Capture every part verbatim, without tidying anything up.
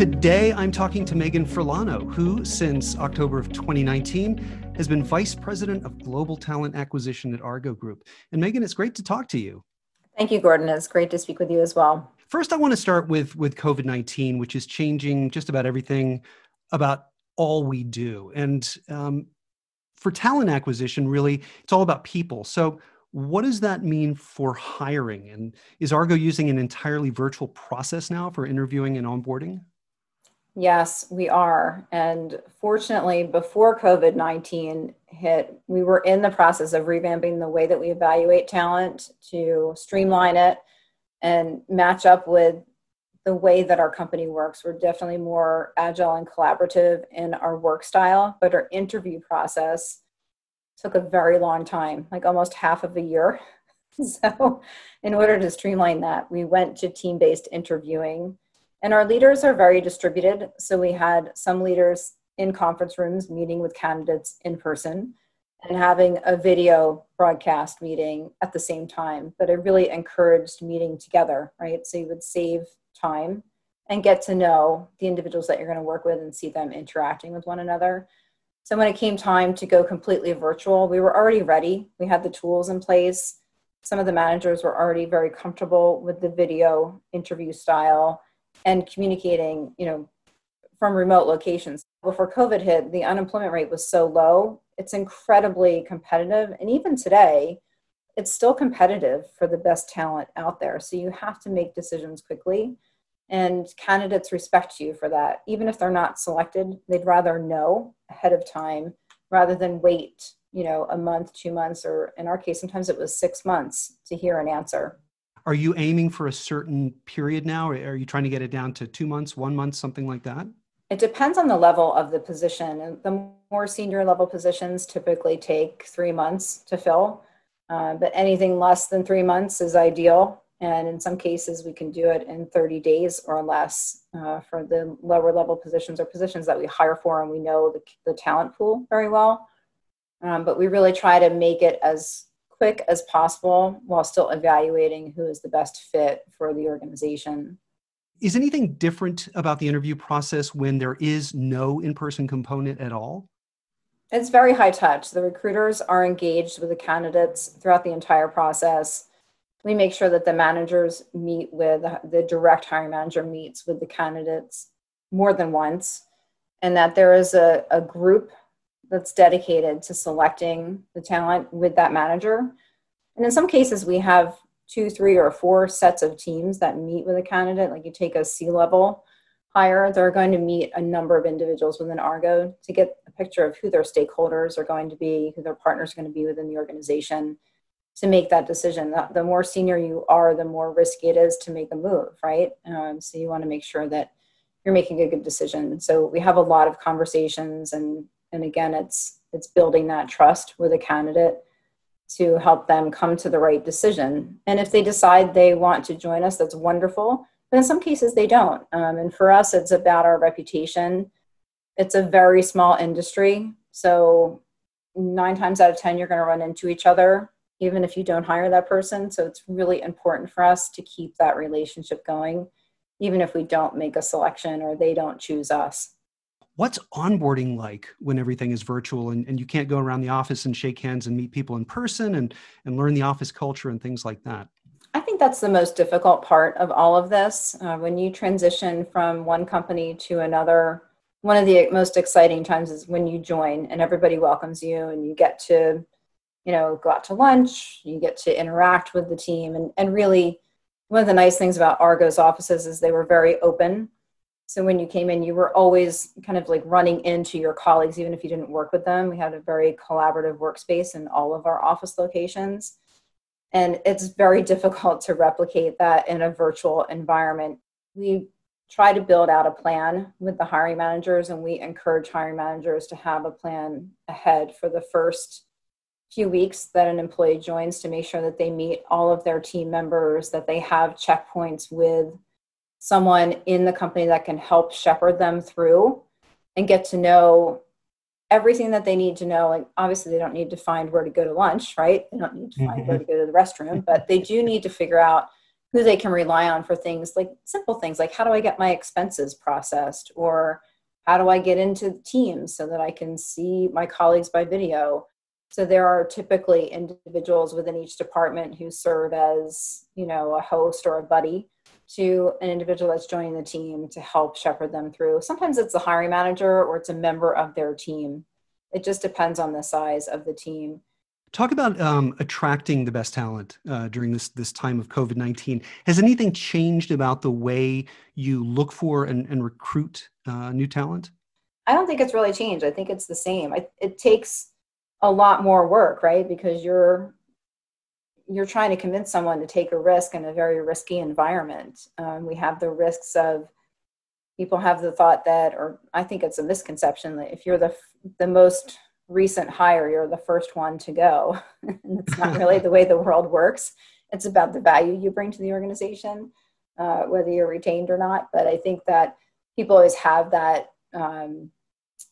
Today, I'm talking to Megan Furlano, who, since October of twenty nineteen, has been Vice President of Global Talent Acquisition at Argo Group. And Megan, it's great to talk to you. Thank you, Gordon. It's great to speak with you as well. First, I want to start with, with COVID nineteen, which is changing just about everything about all we do. And um, for talent acquisition, really, it's all about people. So what does that mean for hiring? And is Argo using an entirely virtual process now for interviewing and onboarding? Yes, we are. And fortunately, before COVID nineteen hit, we were in the process of revamping the way that we evaluate talent to streamline it and match up with the way that our company works. We're definitely more agile and collaborative in our work style, but our interview process took a very long time, like almost half of a year. So in order to streamline that, we went to team-based interviewing. And our leaders are very distributed. So we had some leaders in conference rooms meeting with candidates in person and having a video broadcast meeting at the same time. But I really encouraged meeting together, right? So you would save time and get to know the individuals that you're going to work with and see them interacting with one another. So when it came time to go completely virtual, we were already ready. We had the tools in place. Some of the managers were already very comfortable with the video interview style and communicating, you know, from remote locations. Before COVID hit, the unemployment rate was so low. It's incredibly competitive. And even today, it's still competitive for the best talent out there. So you have to make decisions quickly. And candidates respect you for that. Even if they're not selected, they'd rather know ahead of time rather than wait, you know, a month, two months, or in our case, sometimes it was six months to hear an answer. Are you aiming for a certain period now? Or are you trying to get it down to two months, one month, something like that? It depends on the level of the position. And the more senior level positions typically take three months to fill, uh, but anything less than three months is ideal. And in some cases, we can do it in thirty days or less uh, for the lower level positions or positions that we hire for and we know the, the talent pool very well. Um, but we really try to make it as quick as possible while still evaluating who is the best fit for the organization. Is anything different about the interview process when there is no in-person component at all? It's very high touch. The recruiters are engaged with the candidates throughout the entire process. We make sure that the managers meet with, the direct hiring manager meets with the candidates more than once, and that there is a, a group that's dedicated to selecting the talent with that manager. And in some cases, we have two, three, or four sets of teams that meet with a candidate. Like you take a C-level hire, they're going to meet a number of individuals within Argo to get a picture of who their stakeholders are going to be, who their partners are going to be within the organization, to make that decision. The more senior you are, the more risky it is to make a move, right? Um, so you want to make sure that you're making a good decision. So we have a lot of conversations, and and again, it's it's building that trust with a candidate to help them come to the right decision. And if they decide they want to join us, that's wonderful. But in some cases, they don't. Um, and for us, it's about our reputation. It's a very small industry, so nine times out of ten, you're going to run into each other, even if you don't hire that person. So it's really important for us to keep that relationship going, even if we don't make a selection or they don't choose us. What's onboarding like when everything is virtual and, and you can't go around the office and shake hands and meet people in person and, and learn the office culture and things like that? I think that's the most difficult part of all of this. Uh, when you transition from one company to another, one of the most exciting times is when you join and everybody welcomes you and you get to you know, go out to lunch, you get to interact with the team. And, and really, one of the nice things about Argo's offices is they were very open. So when you came in, you were always kind of like running into your colleagues, even if you didn't work with them. We had a very collaborative workspace in all of our office locations. And it's very difficult to replicate that in a virtual environment. We try to build out a plan with the hiring managers, and we encourage hiring managers to have a plan ahead for the first few weeks that an employee joins to make sure that they meet all of their team members, that they have checkpoints with someone in the company that can help shepherd them through and get to know everything that they need to know. Like obviously they don't need to find where to go to lunch, right? They don't need to find where to go to the restroom, but they do need to figure out who they can rely on for things like simple things like, how do I get my expenses processed, or how do I get into Teams so that I can see my colleagues by video? So there are typically individuals within each department who serve as, you know, a host or a buddy to an individual that's joining the team to help shepherd them through. Sometimes it's the hiring manager or it's a member of their team. It just depends on the size of the team. Talk about um, attracting the best talent uh, during this this time of COVID nineteen. Has anything changed about the way you look for and, and recruit uh, new talent? I don't think it's really changed. I think it's the same. I, it takes a lot more work, right? Because you're you're trying to convince someone to take a risk in a very risky environment. Um, we have the risks of people have the thought that, or I think it's a misconception, that if you're the the most recent hire, you're the first one to go. And it's not really the way the world works. It's about the value you bring to the organization, uh, whether you're retained or not. But I think that people always have that, um,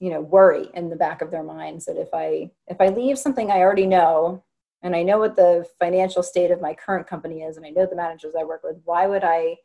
you know, worry in the back of their minds that if I if I leave something I already know, and I know what the financial state of my current company is, and I know the managers I work with, why would I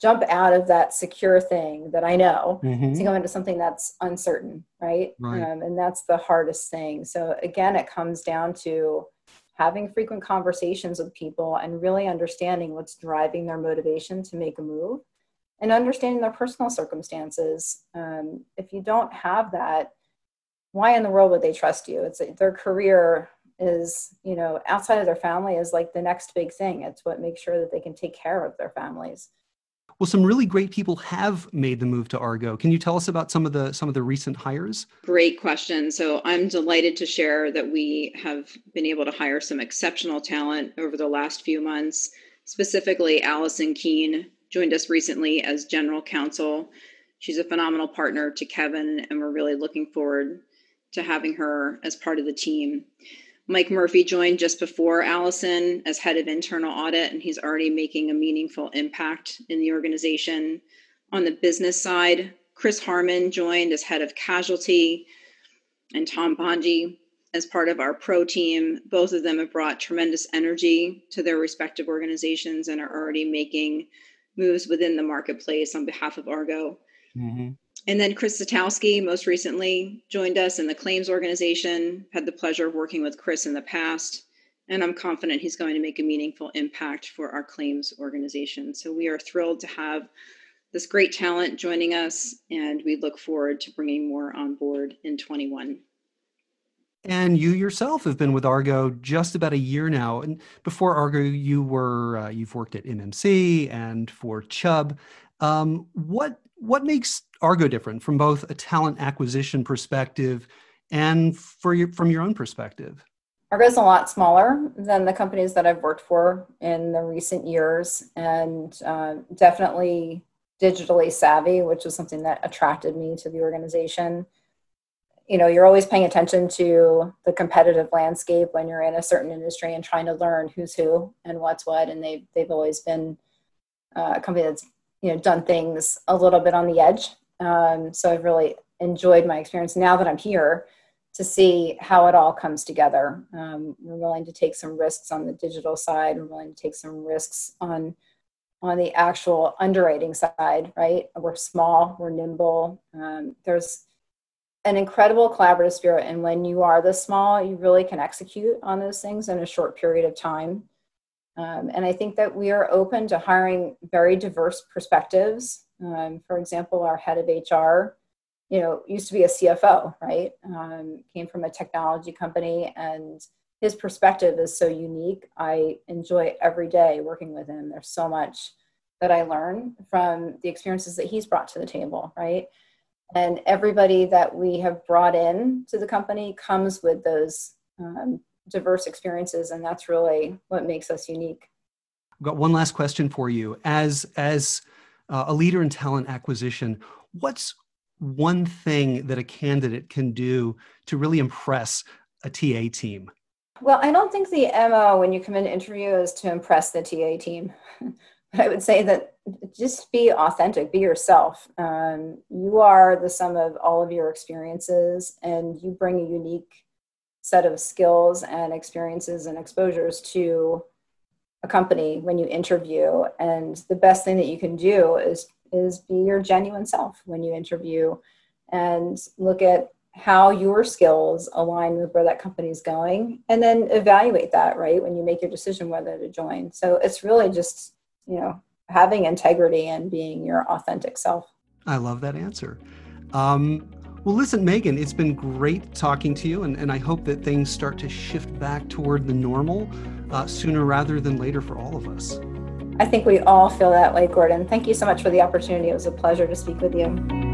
jump out of that secure thing that I know mm-hmm. to go into something that's uncertain, right? right. Um, and that's the hardest thing. So again, it comes down to having frequent conversations with people and really understanding what's driving their motivation to make a move and understanding their personal circumstances. Um, if you don't have that, why in the world would they trust you? It's a, their career is, you know, outside of their family is like the next big thing. It's what makes sure that they can take care of their families. Well, some really great people have made the move to Argo. Can you tell us about some of the some of the recent hires? Great question. So I'm delighted to share that we have been able to hire some exceptional talent over the last few months. Specifically, Allison Keene joined us recently as general counsel. She's a phenomenal partner to Kevin, and we're really looking forward to having her as part of the team. Mike Murphy joined just before Allison as head of internal audit, and he's already making a meaningful impact in the organization. On the business side, Chris Harmon joined as head of casualty, and Tom Bongi as part of our pro team. Both of them have brought tremendous energy to their respective organizations and are already making moves within the marketplace on behalf of Argo. Mm-hmm. And then Chris Zatowski most recently joined us in the claims organization, had the pleasure of working with Chris in the past, and I'm confident he's going to make a meaningful impact for our claims organization. So we are thrilled to have this great talent joining us, and we look forward to bringing more on board in twenty-one. And you yourself have been with Argo just about a year now. And before Argo, you were, uh, you've worked at M M C and for Chubb. Um, what What makes Argo different from both a talent acquisition perspective and for your, from your own perspective? Argo is a lot smaller than the companies that I've worked for in the recent years, and uh, definitely digitally savvy, which is something that attracted me to the organization. You know, you're always paying attention to the competitive landscape when you're in a certain industry and trying to learn who's who and what's what. And they've, they've always been uh, a company that's, you know, done things a little bit on the edge. Um, so I've really enjoyed my experience now that I'm here to see how it all comes together. Um, we're willing to take some risks on the digital side. We're willing to take some risks on, on the actual underwriting side, right? We're small, we're nimble. Um, there's an incredible collaborative spirit. And when you are this small, you really can execute on those things in a short period of time. Um, and I think that we are open to hiring very diverse perspectives. Um, for example, our head of H R, you know, used to be a C F O, right? Um, came from a technology company, and his perspective is so unique. I enjoy every day working with him. There's so much that I learn from the experiences that he's brought to the table, right? And everybody that we have brought in to the company comes with those um, diverse experiences, and that's really what makes us unique. I've got one last question for you. As as uh, a leader in talent acquisition, what's one thing that a candidate can do to really impress a T A team? Well, I don't think the M O when you come in to interview is to impress the T A team. But I would say that just be authentic, be yourself. Um, you are the sum of all of your experiences, and you bring a unique set of skills and experiences and exposures to a company when you interview. And the best thing that you can do is, is be your genuine self when you interview and look at how your skills align with where that company is going, and then evaluate that, right, when you make your decision whether to join. So it's really just, you know, having integrity and being your authentic self. I love that answer. Um, well, listen, Megan, it's been great talking to you, and, and I hope that things start to shift back toward the normal uh, sooner rather than later for all of us. I think we all feel that way, Gordon. Thank you so much for the opportunity. It was a pleasure to speak with you.